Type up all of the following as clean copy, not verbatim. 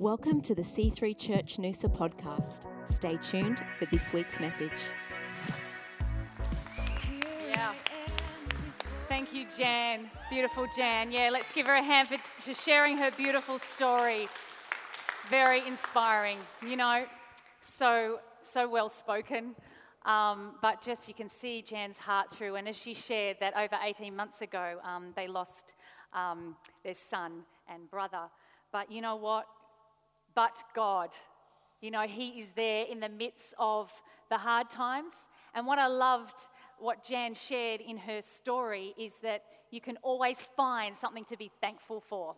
Welcome to the C3 Church Noosa podcast. Stay tuned for this week's message. Yeah. Thank you, Jan. Beautiful Jan. Yeah, let's give her a hand for sharing her beautiful story. Very inspiring, you know, so well spoken. But just you can see Jan's heart through, and as she shared that over 18 months ago, they lost their son and brother. But you know what? But God, you know, He is there in the midst of the hard times. And what I loved, what Jan shared in her story, is that you can always find something to be thankful for.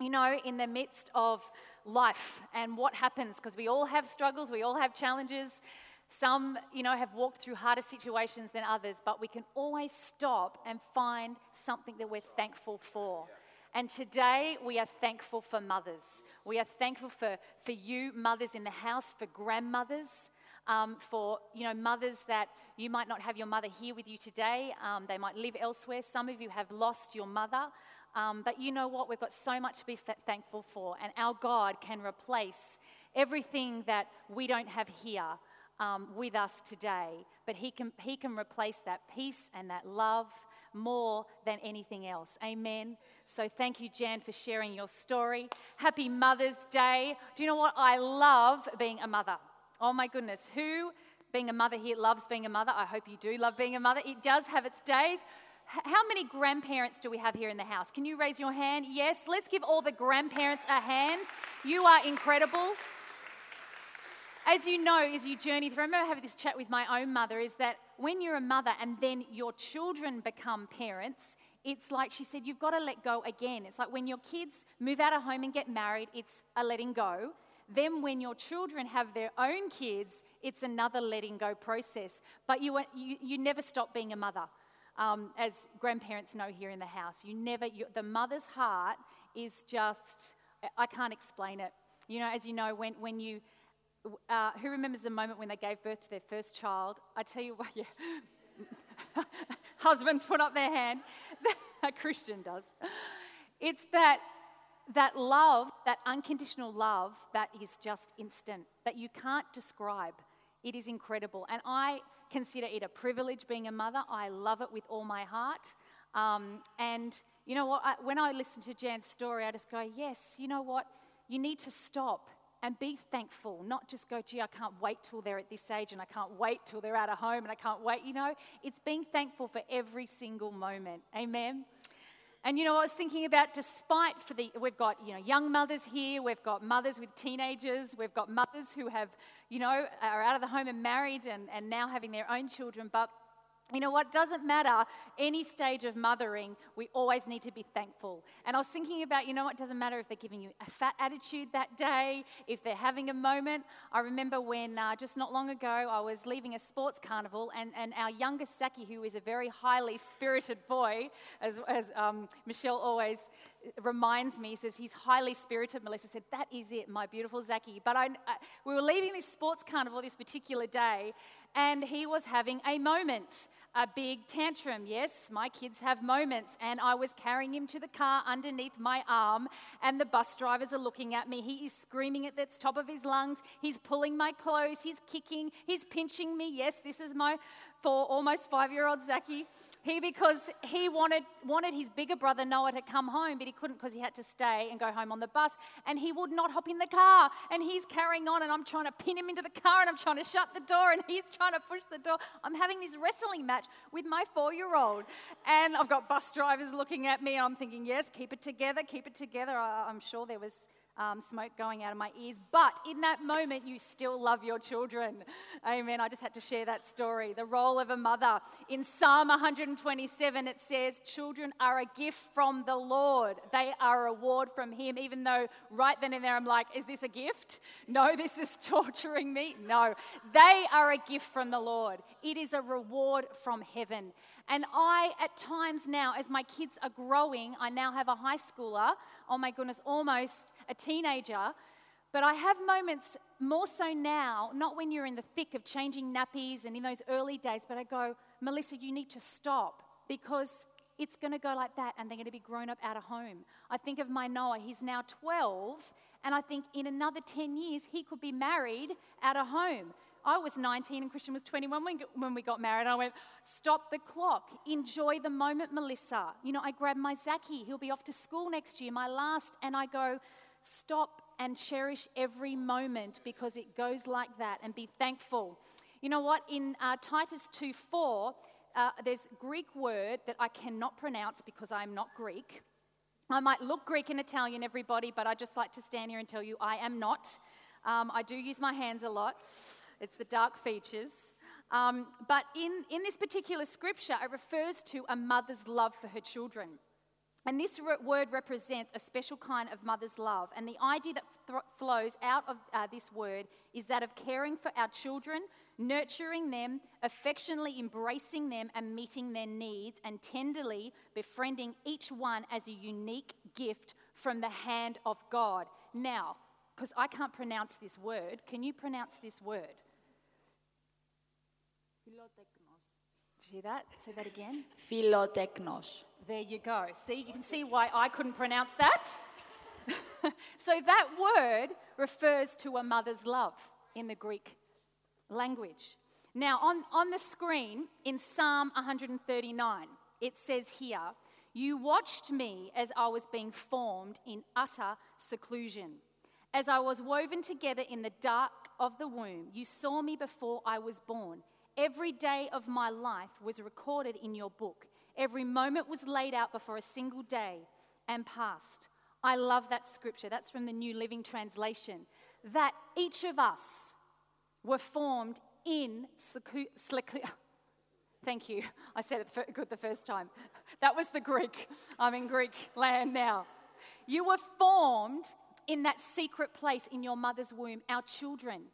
You know, in the midst of life and what happens, because we all have struggles, we all have challenges. Some, you know, have walked through harder situations than others, but we can always stop and find something that we're thankful for. And today we are thankful for mothers. We are thankful for you mothers in the house, for grandmothers, for, you know, mothers that you might not have your mother here with you today. They might live elsewhere. Some of you have lost your mother. But you know what? We've got so much to be thankful for. And our God can replace everything that we don't have here with us today. But He can replace that peace and that love more than anything else. Amen. So thank you, Jan, for sharing your story. Happy Mother's Day. Do you know what? I love being a mother. Oh my goodness, who being a mother here loves being a mother? I hope you do love being a mother. It does have its days. How many grandparents do we have here in the house? Can you raise your hand? Yes, let's give all the grandparents a hand. You are incredible. As you know, as you journey, I remember having this chat with my own mother, is that when you're a mother and then your children become parents, it's like she said, you've got to let go again. It's like when your kids move out of home and get married, it's a letting go. Then when your children have their own kids, it's another letting go process. But you never stop being a mother, as grandparents know here in the house. The mother's heart is just, I can't explain it. You know, as you know, when you... who remembers the moment when they gave birth to their first child? I tell you what, yeah. Husbands put up their hand. A Christian does. It's that love, that unconditional love, that is just instant, that you can't describe. It is incredible. And I consider it a privilege being a mother. I love it with all my heart. And you know what? When I listen to Jan's story, I just go, yes, you know what? You need to stop and be thankful, not just go, gee, I can't wait till they're at this age and I can't wait till they're out of home and I can't wait. You know, it's being thankful for every single moment. Amen. And, you know, I was thinking about we've got, you know, young mothers here, we've got mothers with teenagers, we've got mothers who have, you know, are out of the home and married and now having their own children. But, you know what, doesn't matter any stage of mothering, we always need to be thankful. And I was thinking about, you know what, it doesn't matter if they're giving you a fat attitude that day, if they're having a moment. I remember when just not long ago I was leaving a sports carnival and our youngest Saki, who is a very highly spirited boy, as Michelle always reminds me, says he's highly spirited. Melissa said, that is it, my beautiful Zaki. But we were leaving this sports carnival this particular day, and he was having a moment, a big tantrum. Yes, my kids have moments. And I was carrying him to the car underneath my arm, and the bus drivers are looking at me. He is screaming at the top of his lungs. He's pulling my clothes. He's kicking. He's pinching me. Yes, this is my almost 5-year-old Zaki. Because he wanted his bigger brother Noah to come home, but he couldn't because he had to stay and go home on the bus, and he would not hop in the car, and he's carrying on, and I'm trying to pin him into the car, and I'm trying to shut the door, and he's trying to push the door. I'm having this wrestling match with my 4-year-old, and I've got bus drivers looking at me, and I'm thinking, yes, keep it together. I'm sure there was smoke going out of my ears, but in that moment you still love your children. Amen. I just had to share that story. The role of a mother. In Psalm 127 it says, children are a gift from the Lord. They are a reward from Him, even though right then and there I'm like, is this a gift? No, this is torturing me. No, they are a gift from the Lord. It is a reward from heaven. And I, at times now, as my kids are growing, I now have a high schooler, oh my goodness, almost a teenager, but I have moments more so now, not when you're in the thick of changing nappies and in those early days, but I go, Melissa, you need to stop, because it's going to go like that and they're going to be grown up out of home. I think of my Noah, he's now 12, And I think in another 10 years, he could be married at a home. I was 19 and Christian was 21 when we got married. I went, stop the clock. Enjoy the moment, Melissa. You know, I grabbed my Zachy. He'll be off to school next year, my last. And I go, stop and cherish every moment because it goes like that, and be thankful. You know what? In Titus 2:4, there's a Greek word that I cannot pronounce because I'm not Greek. I might look Greek and Italian, everybody, but I just like to stand here and tell you I am not. I do use my hands a lot. It's the dark features. But in this particular scripture, it refers to a mother's love for her children. And this word represents a special kind of mother's love. And the idea that flows out of this word is that of caring for our children, nurturing them, affectionately embracing them and meeting their needs, and tenderly befriending each one as a unique gift from the hand of God. Now, because I can't pronounce this word, can you pronounce this word? Philotechnos. Did you hear that? Say that again. Philotechnos. There you go. See, you can see why I couldn't pronounce that. So that word refers to a mother's love in the Greek language. Now, on the screen in Psalm 139, it says here, "You watched me as I was being formed in utter seclusion. As I was woven together in the dark of the womb, you saw me before I was born. Every day of my life was recorded in your book. Every moment was laid out before a single day and passed." I love that scripture. That's from the New Living Translation. That each of us were formed in Thank you. I said it good the first time. That was the Greek. I'm in Greek land now. You were formed in that secret place in your mother's womb, our children.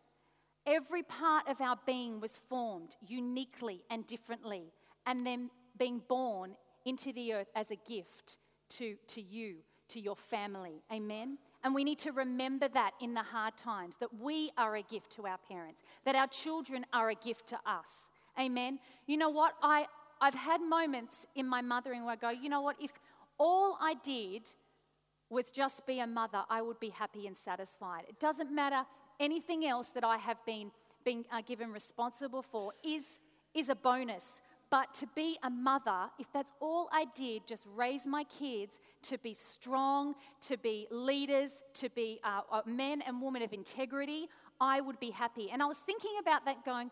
Every part of our being was formed uniquely and differently, and then being born into the earth as a gift to you, to your family. Amen? And we need to remember that in the hard times, that we are a gift to our parents, that our children are a gift to us. Amen? You know what? I've had moments in my mothering where I go, you know what? If all I did was just be a mother, I would be happy and satisfied. It doesn't matter anything else that I have been given responsible for is a bonus. But to be a mother, if that's all I did, just raise my kids to be strong, to be leaders, to be men and women of integrity, I would be happy. And I was thinking about that going,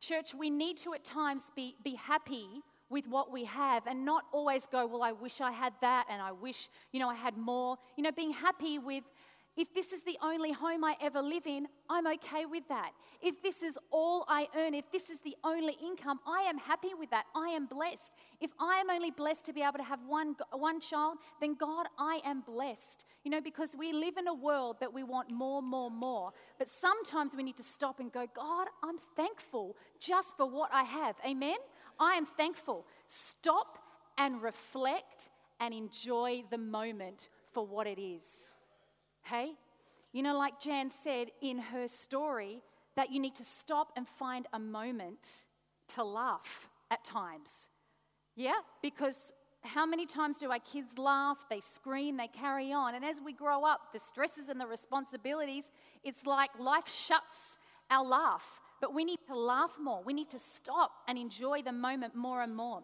church, we need to at times be happy with what we have and not always go, well, I wish I had that and I wish, you know, I had more. You know, being happy with, if this is the only home I ever live in, I'm okay with that. If this is all I earn, if this is the only income, I am happy with that. I am blessed. If I am only blessed to be able to have one child, then God, I am blessed. You know, because we live in a world that we want more. But sometimes we need to stop and go, God, I'm thankful just for what I have. Amen? I am thankful. Stop and reflect and enjoy the moment for what it is. Hey? You know, like Jan said in her story, that you need to stop and find a moment to laugh at times. Yeah? Because how many times do our kids laugh, they scream, they carry on, and as we grow up, the stresses and the responsibilities, it's like life shuts our laugh. But we need to laugh more. We need to stop and enjoy the moment more and more.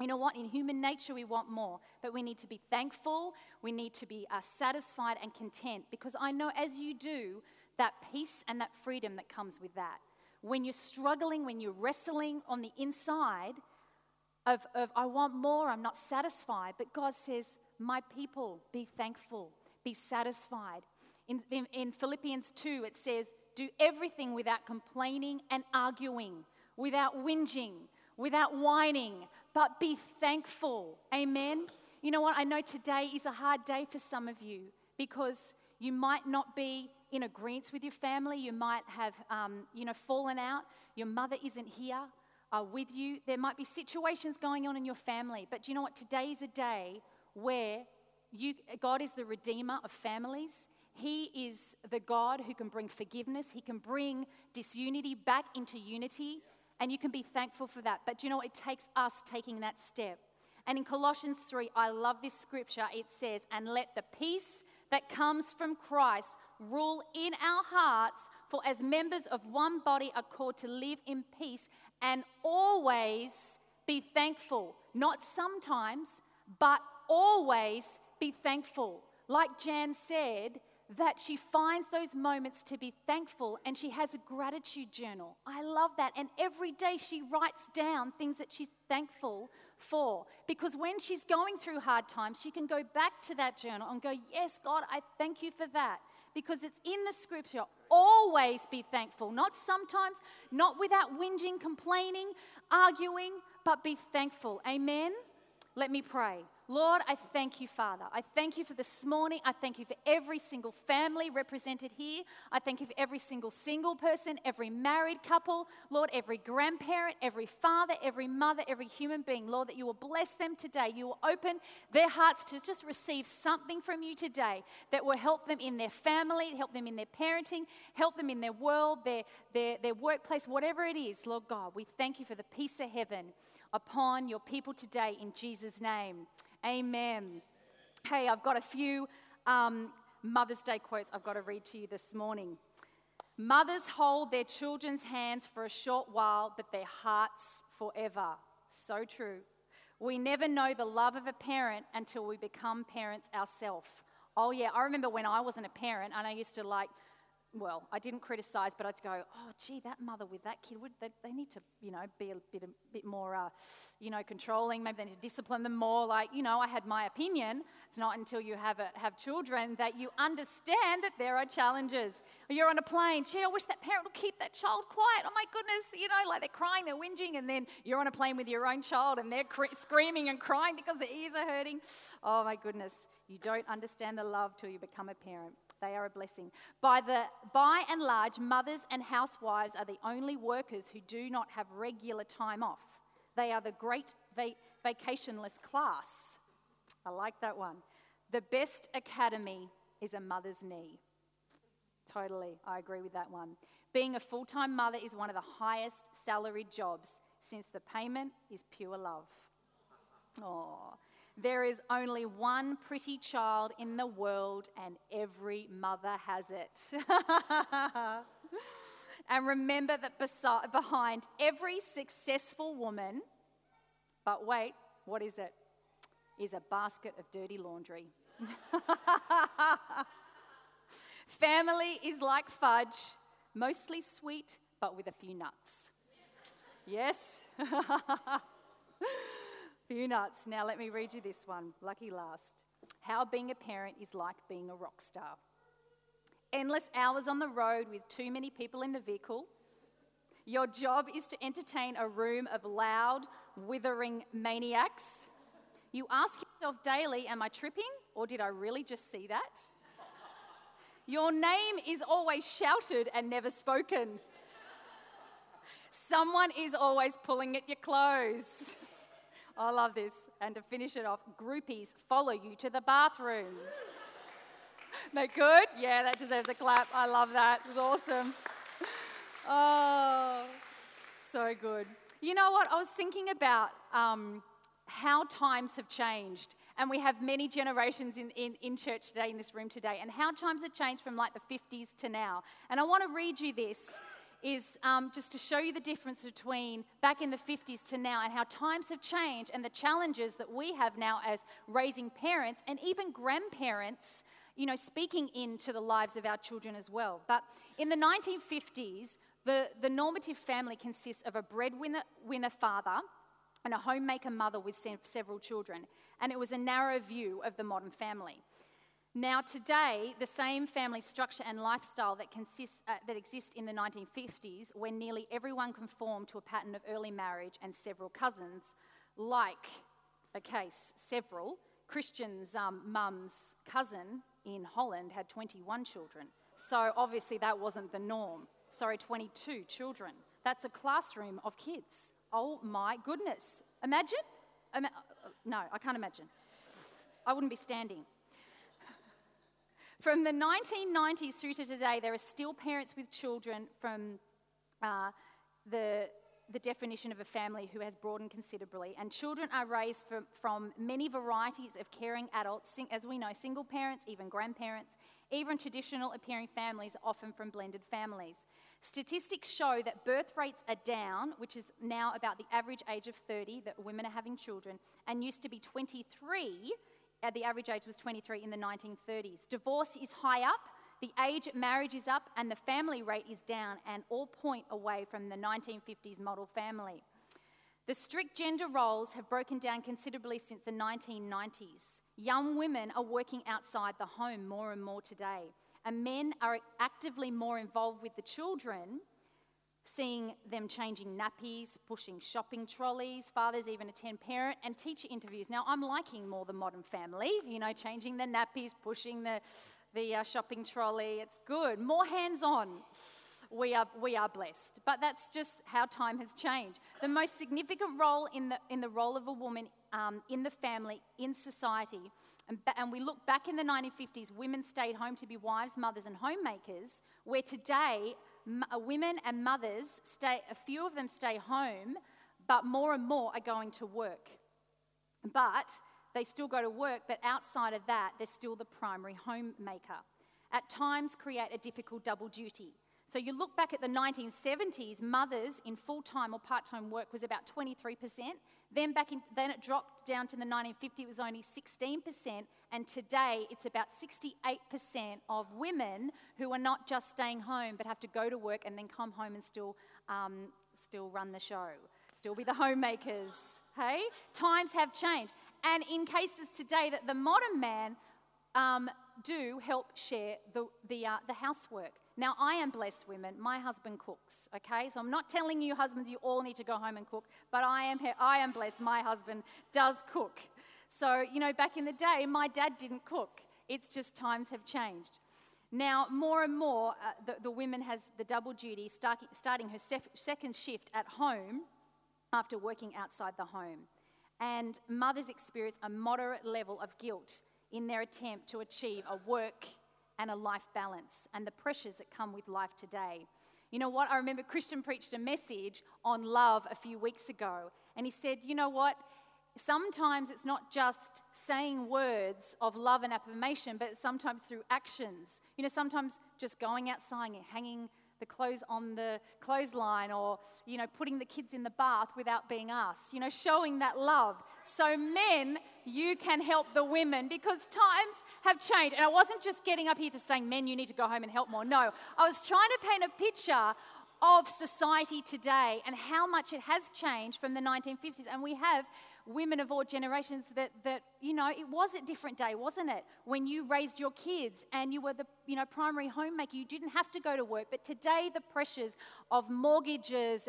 You know what? In human nature, we want more, but we need to be thankful. We need to be satisfied and content, because I know as you do, that peace and that freedom that comes with that. When you're struggling, when you're wrestling on the inside of I want more, I'm not satisfied, but God says, my people, be thankful, be satisfied. In Philippians 2, it says, do everything without complaining and arguing, without whinging, without whining, but be thankful. Amen? You know what? I know today is a hard day for some of you because you might not be in agreement with your family. You might have, fallen out. Your mother isn't here with you. There might be situations going on in your family. But do you know what? Today is a day where God is the redeemer of families. He is the God who can bring forgiveness. He can bring disunity back into unity, and you can be thankful for that. But do you know what? It takes us taking that step. And in Colossians 3, I love this scripture. It says, and let the peace that comes from Christ rule in our hearts, for as members of one body are called to live in peace and always be thankful. Not sometimes, but always be thankful. Like Jan said, that she finds those moments to be thankful, and she has a gratitude journal. I love that. And every day she writes down things that she's thankful for, because when she's going through hard times, she can go back to that journal and go, yes, God, I thank you for that, because it's in the scripture. Always be thankful, not sometimes, not without whinging, complaining, arguing, but be thankful. Amen? Let me pray. Lord, I thank you, Father. I thank you for this morning. I thank you for every single family represented here. I thank you for every single person, every married couple. Lord, every grandparent, every father, every mother, every human being. Lord, that you will bless them today. You will open their hearts to just receive something from you today that will help them in their family, help them in their parenting, help them in their world, their workplace, whatever it is. Lord God, we thank you for the peace of heaven upon your people today in Jesus' name. Amen. Hey, I've got a few Mother's Day quotes I've got to read to you this morning. Mothers hold their children's hands for a short while, but their hearts forever. So true. We never know the love of a parent until we become parents ourselves. Oh yeah, I remember when I wasn't a parent, and I used to I didn't criticize, but I'd go, oh, gee, that mother with that kid, they need to, be a bit more, controlling. Maybe they need to discipline them more. I had my opinion. It's not until you have children that you understand that there are challenges. You're on a plane. Gee, I wish that parent would keep that child quiet. Oh, my goodness. They're crying, they're whinging, and then you're on a plane with your own child, and they're screaming and crying because their ears are hurting. Oh, my goodness. You don't understand the love till you become a parent. They are a blessing. By and large, mothers and housewives are the only workers who do not have regular time off. They are the great vacationless class. I like that one. The best academy is a mother's knee. Totally, I agree with that one. Being a full-time mother is one of the highest salaried jobs, since the payment is pure love. Oh. There is only one pretty child in the world, and every mother has it. And remember that behind every successful woman, but wait, what is it? Is a basket of dirty laundry. Family is like fudge, mostly sweet, but with a few nuts. Yes? Few nuts. Now let me read you this one. Lucky last. How being a parent is like being a rock star. Endless hours on the road with too many people in the vehicle. Your job is to entertain a room of loud, withering maniacs. You ask yourself daily, am I tripping, or did I really just see that? Your name is always shouted and never spoken. Someone is always pulling at your clothes. I love this. And to finish it off, groupies follow you to the bathroom. That good? Yeah, that deserves a clap. I love that. It was awesome. Oh, so good. You know what? I was thinking about how times have changed. And we have many generations in church today, in this room today, and how times have changed from the 50s to now. And I want to read you this. Is just to show you the difference between back in the 50s to now, and how times have changed, and the challenges that we have now as raising parents and even grandparents, speaking into the lives of our children as well. But in the 1950s, the normative family consists of a breadwinner father and a homemaker mother with several children, and it was a narrow view of the modern family. Now today, the same family structure and lifestyle that exists in the 1950s, where nearly everyone conformed to a pattern of early marriage and several cousins, Christian's mum's cousin in Holland had 21 children. So obviously that wasn't the norm. Sorry, 22 children. That's a classroom of kids. Oh my goodness. Imagine? No, I can't imagine. I wouldn't be standing. From the 1990s through to today, there are still parents with children from the the definition of a family who has broadened considerably, and children are raised from many varieties of caring adults, as we know, single parents, even grandparents, even traditional appearing families, often from blended families. Statistics show that birth rates are down, which is now about the average age of 30 that women are having children, and used to be 23, the average age was 23 in the 1930s. Divorce is high up, the age at marriage is up, and the family rate is down, and all point away from the 1950s model family. The strict gender roles have broken down considerably since the 1990s. Young women are working outside the home more and more today, and men are actively more involved with the children, seeing them changing nappies, pushing shopping trolleys. Fathers even attend parent and teacher interviews. Now, I'm liking more the modern family, you know, changing the nappies, pushing the shopping trolley. It's good. More hands-on. We are blessed. But that's just how time has changed. The most significant role in the role of a woman in the family, in society, and we look back in the 1950s, women stayed home to be wives, mothers, and homemakers, where today women and mothers, a few of them stay home, but more and more are going to work. But they still go to work, but outside of that, they're still the primary homemaker. At times create a difficult double duty. So you look back at the 1970s, mothers in full-time or part-time work was about 23%. Then it dropped down to the 1950s, it was only 16%. And today it's about 68% of women who are not just staying home but have to go to work and then come home and still run the show, still be the homemakers. Hey, times have changed. And in cases today that the modern man do help share the housework. Now, I am blessed, women. My husband cooks, okay? So I'm not telling you, husbands, you all need to go home and cook, but I am blessed. My husband does cook. So, you know, back in the day, my dad didn't cook. It's just times have changed. Now, more and more, the woman has the double duty, starting her second shift at home after working outside the home. And mothers experience a moderate level of guilt in their attempt to achieve a work and a life balance, and the pressures that come with life today. You know what? I remember Christian preached a message on love a few weeks ago, and he said, you know what? Sometimes it's not just saying words of love and affirmation, but sometimes through actions. You know, sometimes just going outside and hanging the clothes on the clothesline, or, you know, putting the kids in the bath without being asked, you know, showing that love. So men, you can help the women because times have changed. And I wasn't just getting up here to saying, men, you need to go home and help more. No, I was trying to paint a picture of society today and how much it has changed from the 1950s. And we have women of all generations that you know, it was a different day, wasn't it? When you raised your kids and you were the, you know, primary homemaker, you didn't have to go to work. But today, the pressures of mortgages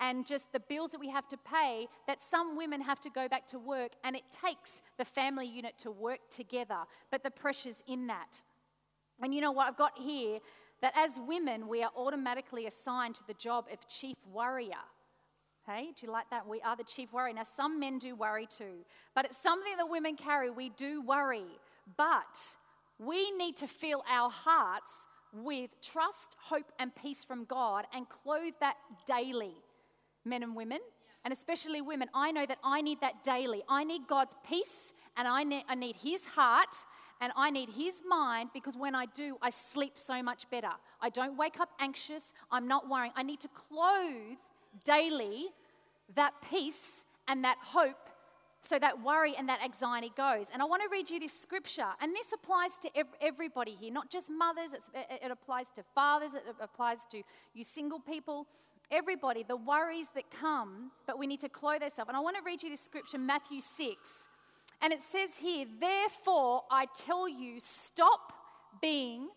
and just the bills that we have to pay, that some women have to go back to work, and it takes the family unit to work together, but the pressures in that. And you know what I've got here, that as women, we are automatically assigned to the job of chief worrier. Hey, do you like that? We are the chief worry. Now, some men do worry too, but it's something that women carry. We do worry, but we need to fill our hearts with trust, hope, and peace from God and clothe that daily, men and women, and especially women. I know that I need that daily. I need God's peace, and I need His heart, and I need His mind, because when I do, I sleep so much better. I don't wake up anxious. I'm not worrying. I need to clothe daily that peace and that hope, so that worry and that anxiety goes. And I want to read you this scripture, and this applies to everybody here, not just mothers. It applies to fathers, it applies to you single people, everybody, the worries that come, but we need to clothe ourselves. And I want to read you this scripture, Matthew 6, and it says here, therefore I tell you, stop being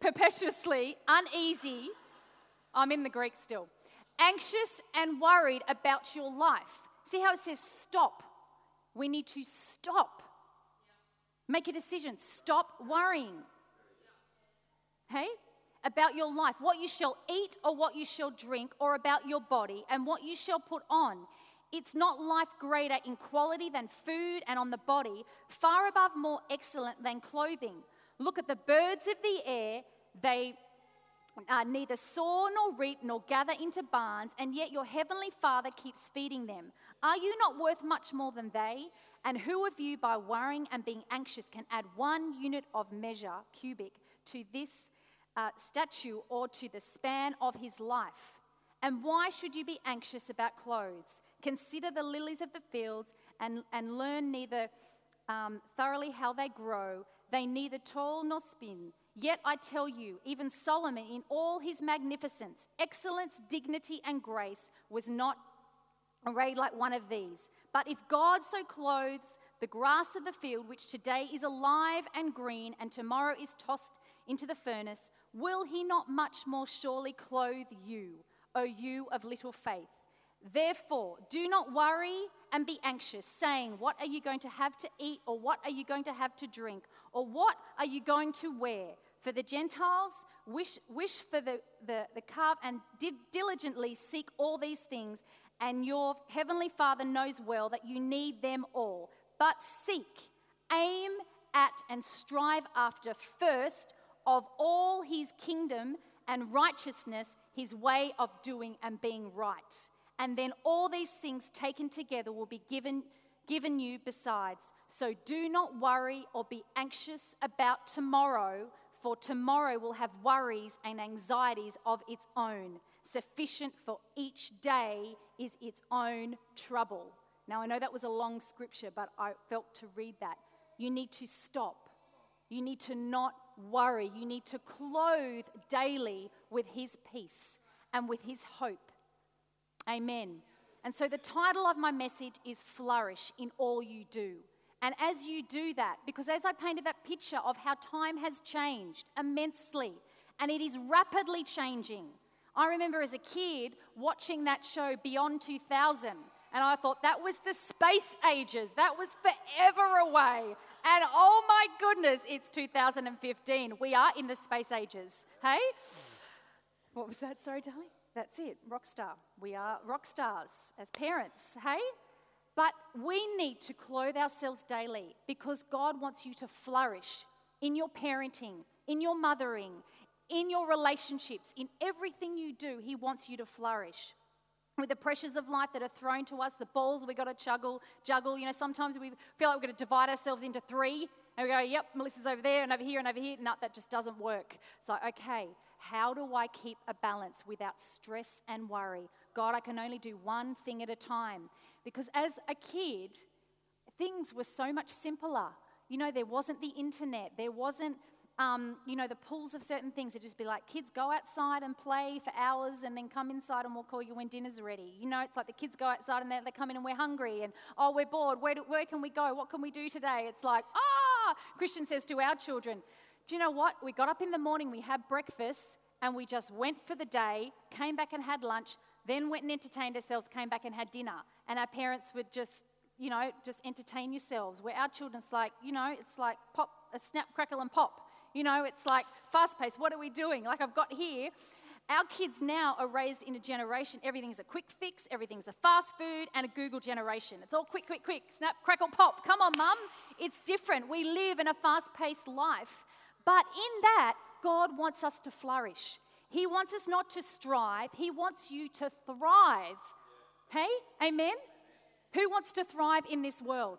perpetuously uneasy, I'm in the Greek still, anxious and worried about your life. See how it says stop? We need to stop. Make a decision. Stop worrying. Hey? About your life, what you shall eat or what you shall drink, or about your body and what you shall put on. It's not life greater in quality than food, and on the body, far above, more excellent than clothing. Look at the birds of the air, they neither sow nor reap nor gather into barns, and yet your heavenly Father keeps feeding them. Are you not worth much more than they? And who of you, by worrying and being anxious, can add 1 unit of measure, cubic, to this stature or to the span of his life? And why should you be anxious about clothes? Consider the lilies of the fields and learn neither thoroughly how they grow. They neither toil nor spin. Yet I tell you, even Solomon in all his magnificence, excellence, dignity, and grace was not arrayed like one of these. But if God so clothes the grass of the field, which today is alive and green and tomorrow is tossed into the furnace, will he not much more surely clothe you, O you of little faith? Therefore, do not worry and be anxious, saying, what are you going to have to eat, or what are you going to have to drink, or what are you going to wear? For the Gentiles wish for the calf and did diligently seek all these things, and your heavenly Father knows well that you need them all. But seek, aim at, and strive after first of all his kingdom and righteousness, his way of doing and being right. And then all these things taken together will be given you besides. So do not worry or be anxious about tomorrow, for tomorrow will have worries and anxieties of its own. Sufficient for each day is its own trouble. Now, I know that was a long scripture, but I felt to read that. You need to stop. You need to not worry. You need to clothe daily with his peace and with his hope. Amen. And so the title of my message is Flourish in All You Do. And as you do that, because as I painted that picture of how time has changed immensely, and it is rapidly changing. I remember as a kid watching that show Beyond 2000, and I thought that was the space ages. That was forever away. And oh my goodness, it's 2015. We are in the space ages. Hey? What was that? Sorry, darling. That's it. Rock star. We are rock stars as parents. Hey? But we need to clothe ourselves daily, because God wants you to flourish in your parenting, in your mothering, in your relationships, in everything you do. He wants you to flourish. With the pressures of life that are thrown to us, the balls we've got to juggle. You know, sometimes we feel like we're going to divide ourselves into 3, and we go, yep, Melissa's over there and over here and over here. No, that just doesn't work. It's like, okay, how do I keep a balance without stress and worry? God, I can only do one thing at a time. Because as a kid, things were so much simpler. You know, there wasn't the internet. There wasn't the pulls of certain things. It'd just be like, kids, go outside and play for hours and then come inside and we'll call you when dinner's ready. You know, it's like the kids go outside and they come in and we're hungry and, oh, we're bored. Where can we go? What can we do today? It's like, Christian says to our children, do you know what? We got up in the morning, we had breakfast, and we just went for the day, came back and had lunch, then went and entertained ourselves, came back and had dinner. And our parents would just entertain yourselves. Where our children's like, it's like pop, a snap, crackle and pop. You know, it's like fast-paced. What are we doing? Like I've got here. Our kids now are raised in a generation. Everything's a quick fix. Everything's a fast food and a Google generation. It's all quick, quick, quick. Snap, crackle, pop. Come on, Mum. It's different. We live in a fast-paced life. But in that, God wants us to flourish. He wants us not to strive. He wants you to thrive. Hey? Amen? Who wants to thrive in this world?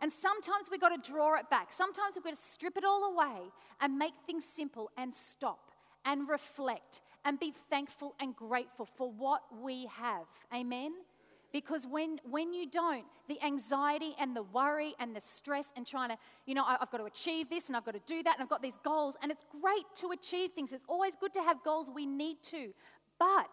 And sometimes we've got to draw it back. Sometimes we've got to strip it all away and make things simple and stop and reflect and be thankful and grateful for what we have. Amen? Because when you don't, the anxiety and the worry and the stress and trying to, I've got to achieve this and I've got to do that and I've got these goals. And it's great to achieve things. It's always good to have goals. We need to. But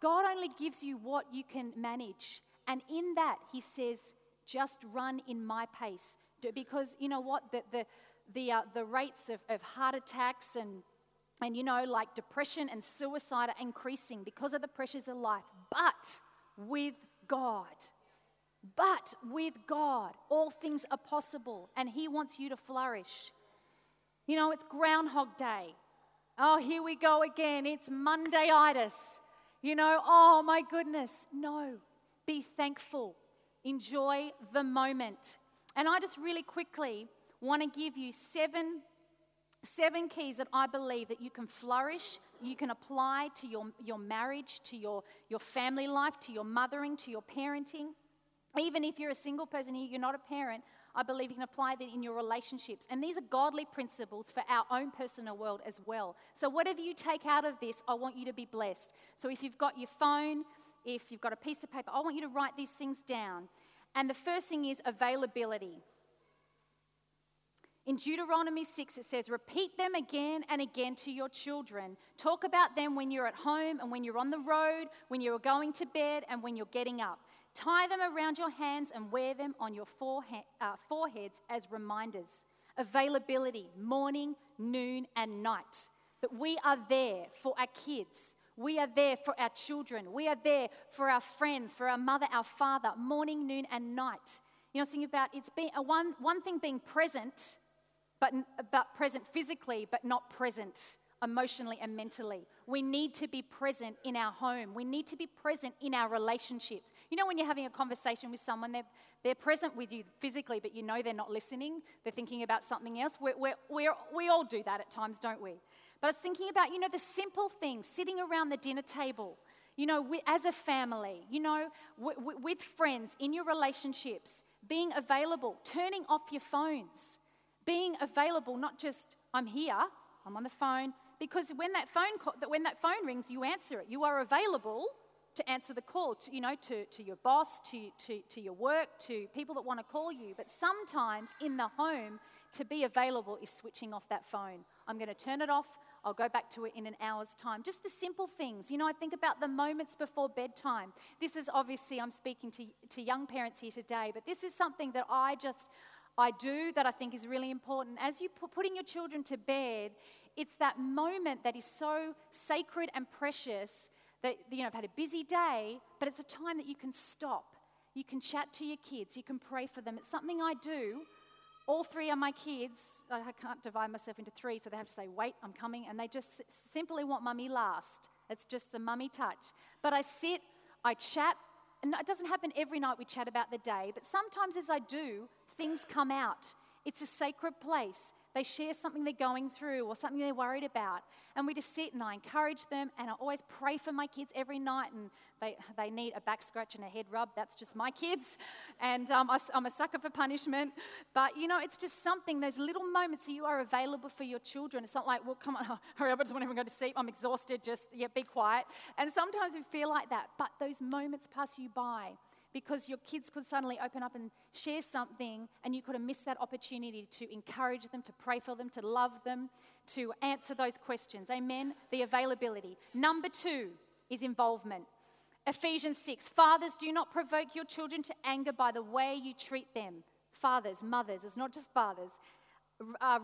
God only gives you what you can manage. And in that, he says, just run in my pace, because you know what, the rates of heart attacks and depression and suicide are increasing because of the pressures of life. But with God, all things are possible, and he wants you to flourish. You know, it's Groundhog Day. Oh, here we go again. It's Monday-itis. Oh my goodness. No, be thankful. Enjoy the moment. And I just really quickly want to give you 7 7 keys that I believe that you can flourish, you can apply to your marriage, to your family life, to your mothering, to your parenting. Even if you're a single person here, you're not a parent, I believe you can apply that in your relationships. And these are godly principles for our own personal world as well. So whatever you take out of this, I want you to be blessed. So if you've got your phone, if you've got a piece of paper, I want you to write these things down. And the first thing is availability. In Deuteronomy 6, it says, repeat them again and again to your children. Talk about them when you're at home and when you're on the road, when you're going to bed and when you're getting up. Tie them around your hands and wear them on your foreheads as reminders. Availability, morning, noon and night. That we are there for our kids. We are there for our children. We are there for our friends, for our mother, our father, morning, noon and night. You know, thinking about it's being one thing being present, but present physically, but not present emotionally and mentally. We need to be present in our home. We need to be present in our relationships. You know, when you're having a conversation with someone, they're present with you physically, but you know they're not listening. They're thinking about something else. We all do that at times, don't we? But I was thinking about, you know, the simple things, sitting around the dinner table, you know, as a family, you know, with friends, in your relationships, being available, turning off your phones, being available, not just, I'm here, I'm on the phone, because when that phone rings, you answer it. You are available to answer the call, to your boss, to your work, to people that want to call you. But sometimes in the home, to be available is switching off that phone. I'm going to turn it off. I'll go back to it in an hour's time. Just the simple things. You know, I think about the moments before bedtime. This is obviously, I'm speaking to young parents here today, but this is something that I do that I think is really important. As you're putting your children to bed, it's that moment that is so sacred and precious that, you know, I've had a busy day, but it's a time that you can stop. You can chat to your kids. You can pray for them. It's something I do. All three of my kids, I can't divide myself into three, so they have to say, wait, I'm coming, and they just simply want mummy last. It's just the mummy touch. But I sit, I chat, and it doesn't happen every night we chat about the day, but sometimes as I do, things come out. It's a sacred place. They share something they're going through or something they're worried about, and we just sit and I encourage them, and I always pray for my kids every night, and they need a back scratch and a head rub. That's just my kids, and I'm a sucker for punishment. But, you know, it's just something, those little moments that you are available for your children. It's not like, well, come on, hurry up, I just want to go to sleep. I'm exhausted, just, yeah, be quiet. And sometimes we feel like that, but those moments pass you by. Because your kids could suddenly open up and share something, and you could have missed that opportunity to encourage them, to pray for them, to love them, to answer those questions. Amen? The availability. Number 2 is involvement. Ephesians 6, fathers, do not provoke your children to anger by the way you treat them. Fathers, mothers, it's not just fathers.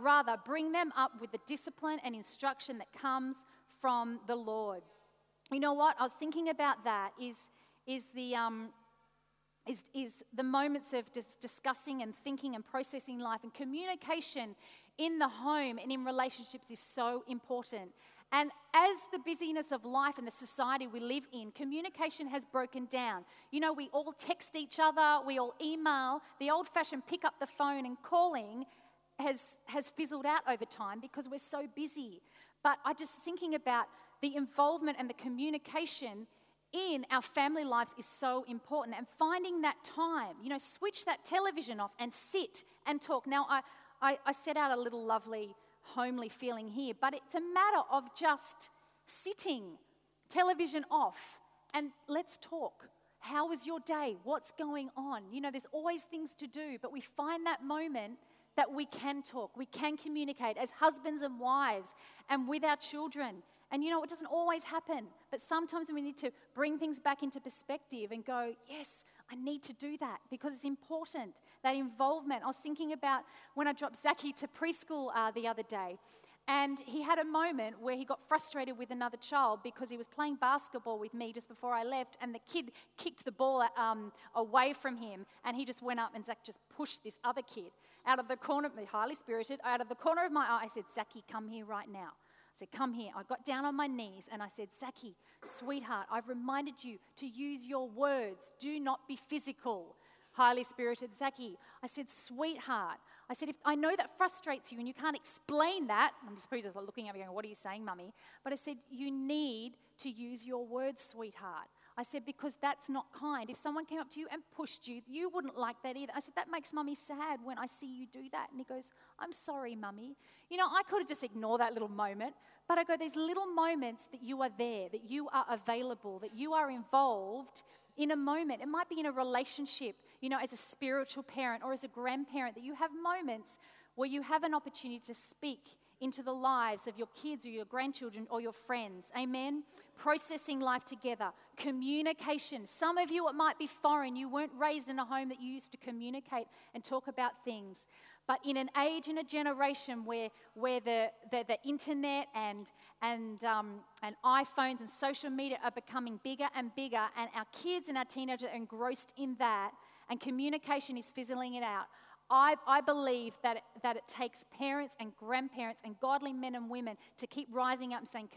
Rather, bring them up with the discipline and instruction that comes from the Lord. You know what? I was thinking about that is the moments of just discussing and thinking and processing life, and communication in the home and in relationships is so important. And as the busyness of life and the society we live in, communication has broken down. You know, we all text each other, we all email. The old-fashioned pick up the phone and calling has fizzled out over time because we're so busy. But I just thinking about the involvement and the communication in our family lives is so important, and finding that time, you know, switch that television off and sit and talk. Now, I set out a little lovely, homely feeling here, but it's a matter of just sitting, television off, and let's talk. How was your day? What's going on? You know, there's always things to do, but we find that moment that we can talk, we can communicate as husbands and wives and with our children. And you know, it doesn't always happen, but sometimes we need to bring things back into perspective and go, yes, I need to do that because it's important, that involvement. I was thinking about when I dropped Zachy to preschool the other day, and he had a moment where he got frustrated with another child because he was playing basketball with me just before I left, and the kid kicked the ball away from him, and he just went up and Zach just pushed this other kid out of the corner of me, highly spirited, out of the corner of my eye. I said, Zachy, come here right now. I said, come here. I got down on my knees and I said, Zachy, sweetheart, I've reminded you to use your words. Do not be physical. Highly spirited Zachy. I said, sweetheart, I said, if I know that frustrates you and you can't explain that, I'm just looking at me going, what are you saying, Mummy? But I said, you need to use your words, sweetheart. I said, because that's not kind. If someone came up to you and pushed you, you wouldn't like that either. I said, that makes Mummy sad when I see you do that. And he goes, I'm sorry, Mummy. You know, I could have just ignored that little moment. But I go, there's little moments that you are there, that you are available, that you are involved in a moment. It might be in a relationship, you know, as a spiritual parent or as a grandparent, that you have moments where you have an opportunity to speak into the lives of your kids or your grandchildren or your friends. Amen? Processing life together. Communication. Some of you, it might be foreign. You weren't raised in a home that you used to communicate and talk about things. But in an age and a generation where the internet and iPhones and social media are becoming bigger and bigger, and our kids and our teenagers are engrossed in that, and communication is fizzling it out, I believe that it takes parents and grandparents and godly men and women to keep rising up and saying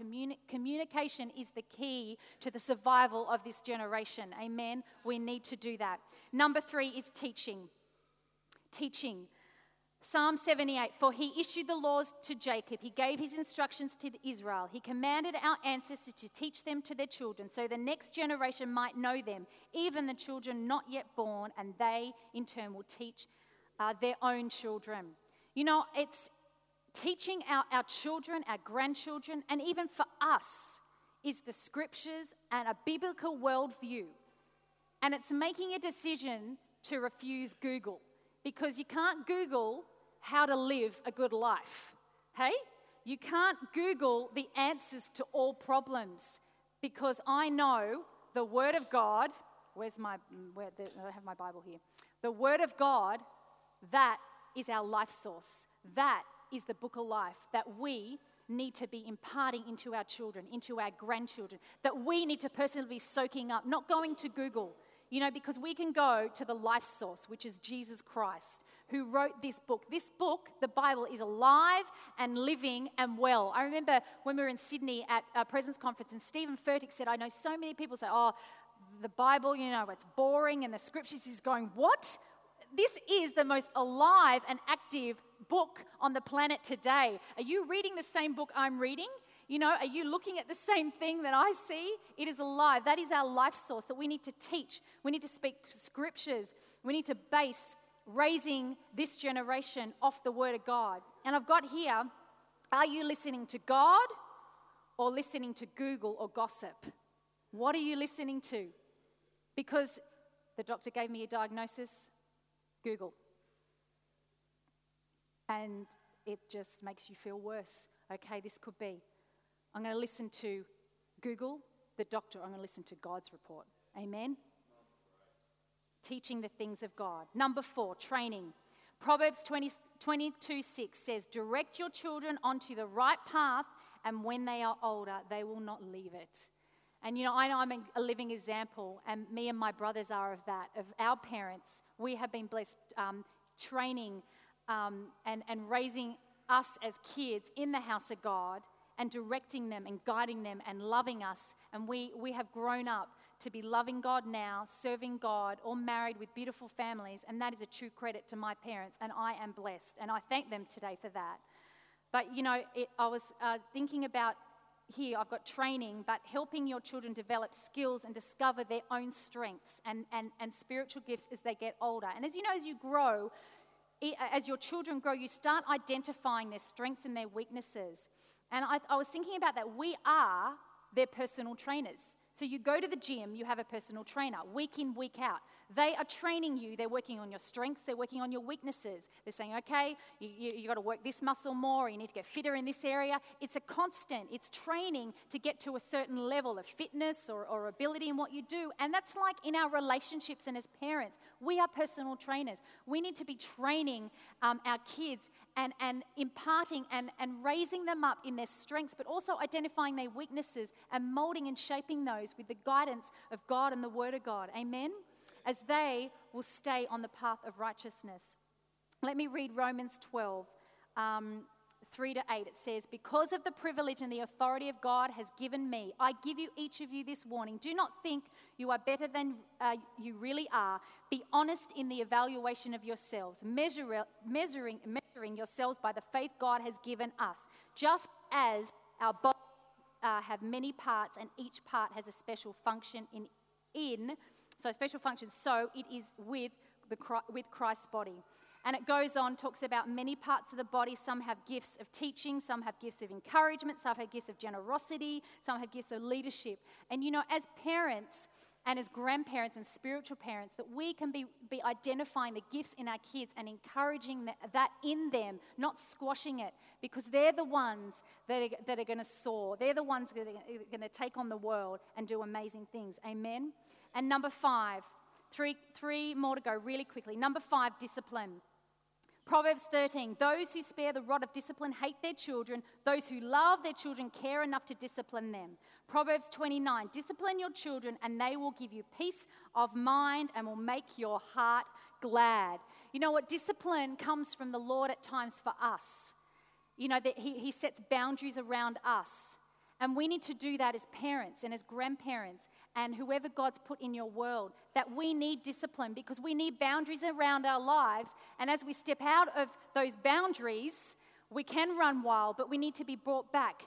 communication is the key to the survival of this generation. Amen? We need to do that. Number 3 is teaching. Teaching. Psalm 78, for he issued the laws to Jacob, he gave his instructions to Israel, he commanded our ancestors to teach them to their children, so the next generation might know them, even the children not yet born, and they in turn will teach their own children. You know, it's teaching our children, our grandchildren, and even for us, is the scriptures and a biblical worldview. And it's making a decision to refuse Google. Because you can't Google how to live a good life, hey? You can't Google the answers to all problems, because I know the Word of God, I have my Bible here. The Word of God, that is our life source. That is the book of life that we need to be imparting into our children, into our grandchildren, that we need to personally be soaking up, not going to Google. You know, because we can go to the life source, which is Jesus Christ, who wrote this book. This book, the Bible, is alive and living and well. I remember when we were in Sydney at a Presence Conference, and Stephen Furtick said, I know so many people say, oh, the Bible, you know, it's boring, and the scriptures is going, what? This is the most alive and active book on the planet today. Are you reading the same book I'm reading? You know, are you looking at the same thing that I see? It is alive. That is our life source that we need to teach. We need to speak scriptures. We need to base raising this generation off the Word of God. And I've got here, are you listening to God or listening to Google or gossip? What are you listening to? Because the doctor gave me a diagnosis, Google. And it just makes you feel worse. Okay, this could be. I'm going to listen to Google, the doctor. I'm going to listen to God's report. Amen? Teaching the things of God. Number 4, training. Proverbs 22:6 says, direct your children onto the right path, and when they are older, they will not leave it. And, you know, I know I'm a living example, and me and my brothers are of that, of our parents. We have been blessed training and raising us as kids in the house of God, and directing them and guiding them and loving us. And we have grown up to be loving God now, serving God, all married with beautiful families, and that is a true credit to my parents, and I am blessed, and I thank them today for that. But, you know, I was thinking about here, I've got training, but helping your children develop skills and discover their own strengths and spiritual gifts as they get older. And as you know, as you grow, as your children grow, you start identifying their strengths and their weaknesses. And I was thinking about that. We are their personal trainers. So you go to the gym, you have a personal trainer, week in, week out. They are training you. They're working on your strengths. They're working on your weaknesses. They're saying, okay, you got to work this muscle more. You need to get fitter in this area. It's a constant. It's training to get to a certain level of fitness or ability in what you do. And that's like in our relationships and as parents. We are personal trainers. We need to be training our kids and imparting and raising them up in their strengths, but also identifying their weaknesses and molding and shaping those with the guidance of God and the Word of God. Amen? As they will stay on the path of righteousness. Let me read Romans 12, 3-8, it says, because of the privilege and the authority of God has given me, I give you each of you this warning. Do not think you are better than you really are. Be honest in the evaluation of yourselves, measuring yourselves by the faith God has given us. Just as our bodies have many parts and each part has a special function so it is with Christ's body. And it goes on, talks about many parts of the body. Some have gifts of teaching, some have gifts of encouragement, some have gifts of generosity, some have gifts of leadership. And you know, as parents and as grandparents and spiritual parents, that we can be identifying the gifts in our kids and encouraging that in them, not squashing it, because they're the ones that are going to soar. They're the ones that are going to take on the world and do amazing things. Amen? And number 5, three more to go really quickly. Number 5, discipline. Proverbs 13, those who spare the rod of discipline hate their children. Those who love their children care enough to discipline them. Proverbs 29, discipline your children and they will give you peace of mind and will make your heart glad. You know what? Discipline comes from the Lord at times for us. You know, that he sets boundaries around us. And we need to do that as parents and as grandparents and whoever God's put in your world, that we need discipline because we need boundaries around our lives. And as we step out of those boundaries, we can run wild, but we need to be brought back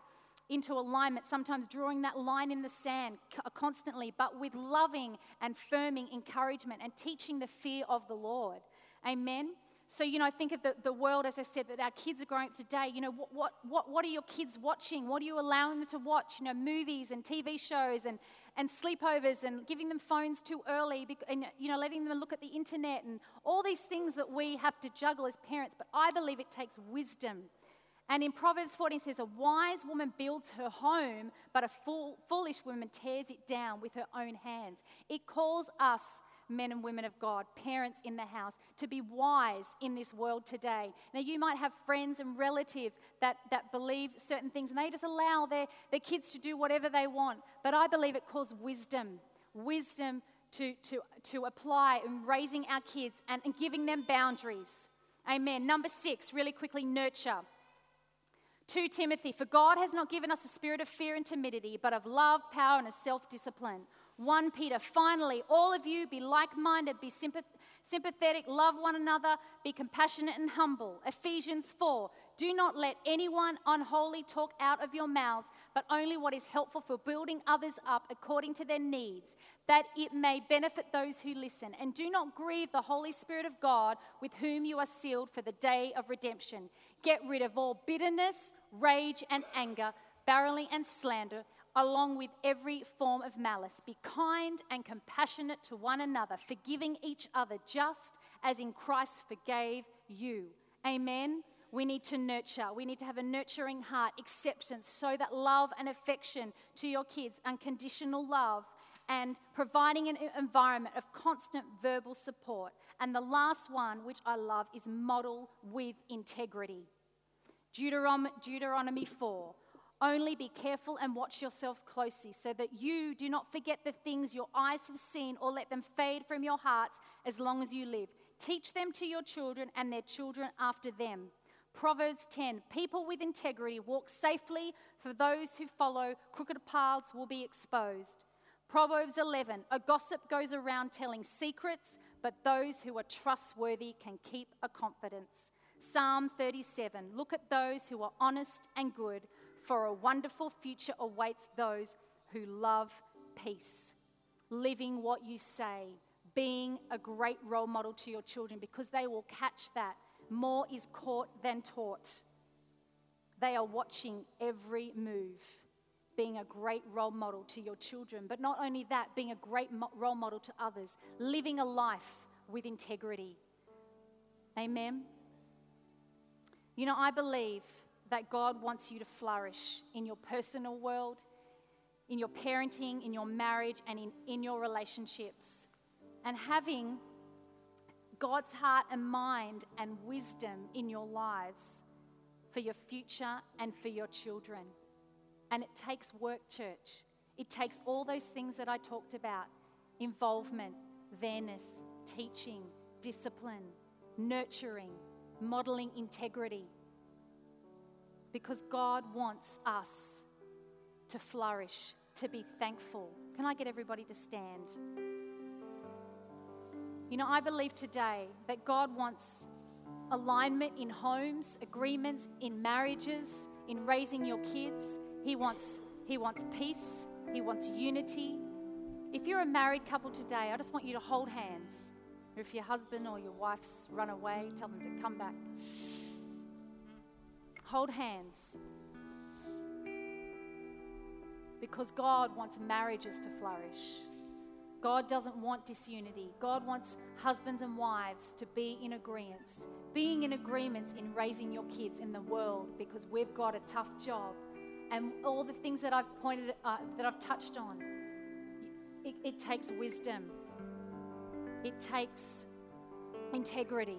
into alignment, sometimes drawing that line in the sand constantly, but with loving and firming encouragement and teaching the fear of the Lord. Amen. So, you know, I think of the world, as I said, that our kids are growing up today. You know, what are your kids watching? What are you allowing them to watch? You know, movies and TV shows and sleepovers and giving them phones too early and, you know, letting them look at the internet and all these things that we have to juggle as parents. But I believe it takes wisdom. And in Proverbs 14, it says, a wise woman builds her home, but a foolish woman tears it down with her own hands. It calls us, men and women of God, parents in the house, to be wise in this world today. Now, you might have friends and relatives that believe certain things, and they just allow their kids to do whatever they want. But I believe it calls wisdom to apply in raising our kids and giving them boundaries. Amen. Number 6, really quickly, nurture. 2 Timothy, for God has not given us a spirit of fear and timidity, but of love, power, and a self-discipline. 1 Peter, finally, all of you be like-minded, be sympathetic, love one another, be compassionate and humble. Ephesians 4, do not let anyone unholy talk out of your mouths, but only what is helpful for building others up according to their needs, that it may benefit those who listen. And do not grieve the Holy Spirit of God, with whom you are sealed for the day of redemption. Get rid of all bitterness, rage and anger, barreling and slander, along with every form of malice. Be kind and compassionate to one another, forgiving each other, just as in Christ forgave you. Amen. We need to nurture. We need to have a nurturing heart, acceptance, so that love and affection to your kids, unconditional love, and providing an environment of constant verbal support. And the last one, which I love, is model with integrity. Deuteronomy 4. Only be careful and watch yourselves closely, so that you do not forget the things your eyes have seen or let them fade from your hearts as long as you live. Teach them to your children and their children after them. Proverbs 10, people with integrity walk safely, for those who follow crooked paths will be exposed. Proverbs 11, a gossip goes around telling secrets, but those who are trustworthy can keep a confidence. Psalm 37, look at those who are honest and good, for a wonderful future awaits those who love peace. Living what you say, being a great role model to your children, because they will catch that. More is caught than taught. They are watching every move. Being a great role model to your children, but not only that, being a great role model to others. Living a life with integrity. Amen. You know, I believe that God wants you to flourish in your personal world, in your parenting, in your marriage, and in your relationships. And having God's heart and mind and wisdom in your lives for your future and for your children. And it takes work, church. It takes all those things that I talked about: involvement, awareness, teaching, discipline, nurturing, modeling integrity. because God wants us to flourish, to be thankful. Can I get everybody to stand? You know, I believe today that God wants alignment in homes, agreements, in marriages, in raising your kids. He wants peace. He wants unity. If you're a married couple today, I just want you to hold hands. Or if your husband or your wife's run away, tell them to come back. Hold hands. Because God wants marriages to flourish. God doesn't want disunity. God wants husbands and wives to be in agreement. Being in agreement in raising your kids in the world, because we've got a tough job. And all the things that I've pointed, that I've touched on, it takes wisdom. It takes integrity.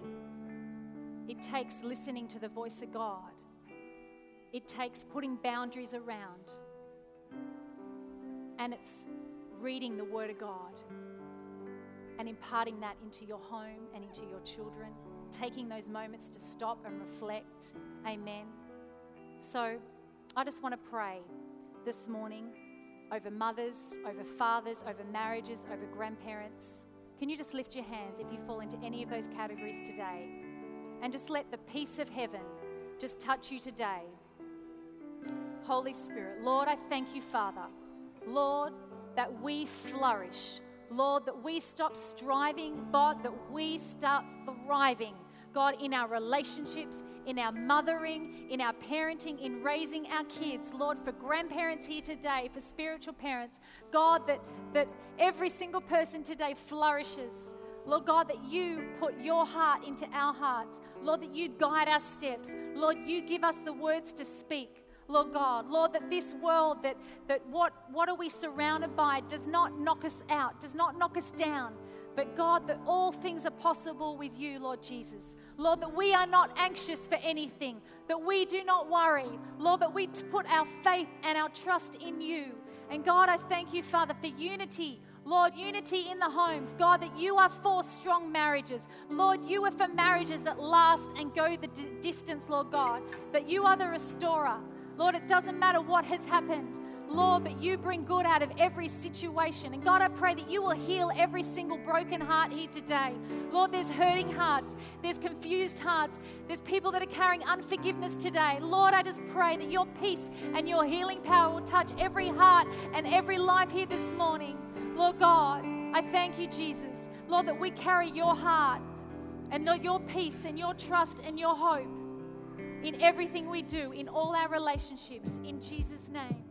It takes listening to the voice of God. It takes putting boundaries around. And it's reading the Word of God and imparting that into your home and into your children, taking those moments to stop and reflect. Amen. So I just want to pray this morning over mothers, over fathers, over marriages, over grandparents. Can you just lift your hands if you fall into any of those categories today? And just let the peace of heaven just touch you today. Holy Spirit, Lord, I thank you, Father. Lord, that we flourish. Lord, that we stop striving. God, that we start thriving. God, in our relationships, in our mothering, in our parenting, in raising our kids. Lord, for grandparents here today, for spiritual parents, God, that every single person today flourishes. Lord God, that you put your heart into our hearts. Lord, that you guide our steps. Lord, you give us the words to speak. Lord God, Lord, that this world, that what are we surrounded by does not knock us out, does not knock us down, but God, that all things are possible with you, Lord Jesus. Lord, that we are not anxious for anything, that we do not worry. Lord, that we put our faith and our trust in you. And God, I thank you, Father, for unity. Lord, unity in the homes. God, that you are for strong marriages. Lord, you are for marriages that last and go the distance, Lord God, that you are the restorer. Lord, it doesn't matter what has happened, Lord, but you bring good out of every situation. And God, I pray that you will heal every single broken heart here today. Lord, there's hurting hearts, there's confused hearts, there's people that are carrying unforgiveness today. Lord, I just pray that your peace and your healing power will touch every heart and every life here this morning. Lord God, I thank you, Jesus. Lord, that we carry your heart and your peace and your trust and your hope in everything we do, in all our relationships, in Jesus' name.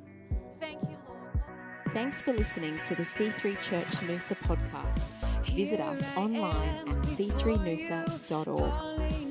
Thank you, Lord. Thanks for listening to the C3 Church Noosa podcast. Visit us online at c3noosa.org.